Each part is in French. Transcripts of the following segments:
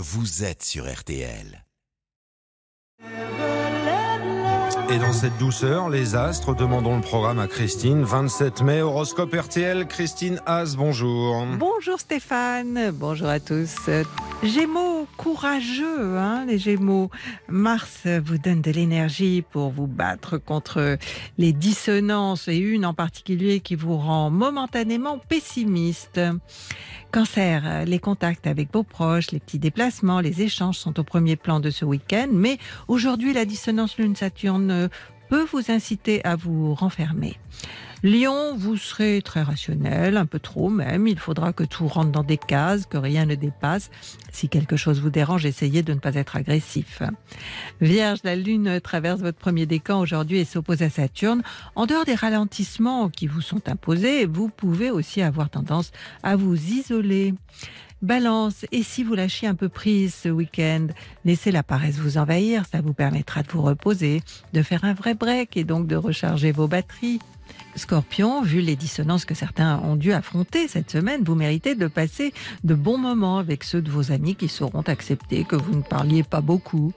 Vous êtes sur RTL. Et dans cette douceur, les astres, demandons le programme à Christine. 27 mai, horoscope RTL. Christine Haas, bonjour. Bonjour Stéphane, bonjour à tous. Gémeaux, courageux, les Gémeaux. Mars vous donne de l'énergie pour vous battre contre les dissonances et une en particulier qui vous rend momentanément pessimiste. Cancer, les contacts avec vos proches, les petits déplacements, les échanges sont au premier plan de ce week-end, mais aujourd'hui la dissonance Lune-Saturne peut vous inciter à vous renfermer. Lion, vous serez très rationnel, un peu trop même. Il faudra que tout rentre dans des cases, que rien ne dépasse. Si quelque chose vous dérange, essayez de ne pas être agressif. Vierge, la Lune traverse votre premier décan aujourd'hui et s'oppose à Saturne. En dehors des ralentissements qui vous sont imposés, vous pouvez aussi avoir tendance à vous isoler. Balance, et si vous lâchez un peu prise ce week-end, laissez la paresse vous envahir, ça vous permettra de vous reposer, de faire un vrai break et donc de recharger vos batteries. Scorpion, vu les dissonances que certains ont dû affronter cette semaine, vous méritez de passer de bons moments avec ceux de vos amis qui sauront accepter que vous ne parliez pas beaucoup.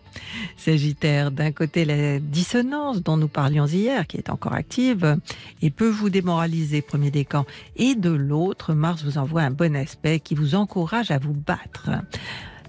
Sagittaire, d'un côté la dissonance dont nous parlions hier, qui est encore active et peut vous démoraliser, premier décan, et de l'autre, Mars vous envoie un bon aspect qui vous encourage à vous battre.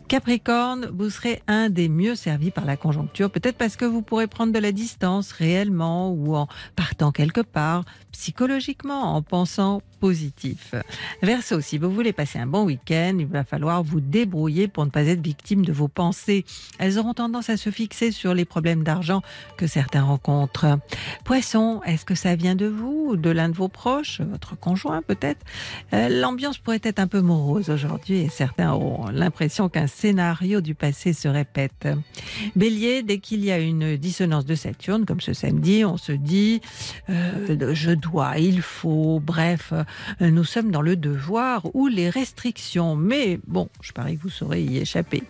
Capricorne, vous serez un des mieux servis par la conjoncture, peut-être parce que vous pourrez prendre de la distance réellement ou en partant quelque part, psychologiquement, en pensant positif. Verseau, si vous voulez passer un bon week-end, il va falloir vous débrouiller pour ne pas être victime de vos pensées. Elles auront tendance à se fixer sur les problèmes d'argent que certains rencontrent. Poisson, est-ce que ça vient de vous ou de l'un de vos proches, votre conjoint peut-être ? L'ambiance pourrait être un peu morose aujourd'hui et certains auront l'impression qu'un scénario du passé se répète. Bélier, dès qu'il y a une dissonance de Saturne, comme ce samedi, on se dit je dois, il faut, bref, nous sommes dans le devoir ou les restrictions, mais bon, je parie que vous saurez y échapper.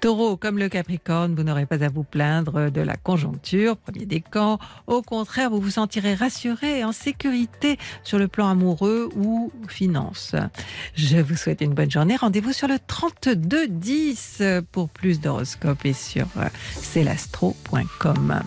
Taureau, comme le Capricorne, vous n'aurez pas à vous plaindre de la conjoncture, premier décan. Au contraire, vous vous sentirez rassuré et en sécurité sur le plan amoureux ou finance. Je vous souhaite une bonne journée. Rendez-vous sur le 32-10 pour plus d'horoscopes et sur c'estlastro.com.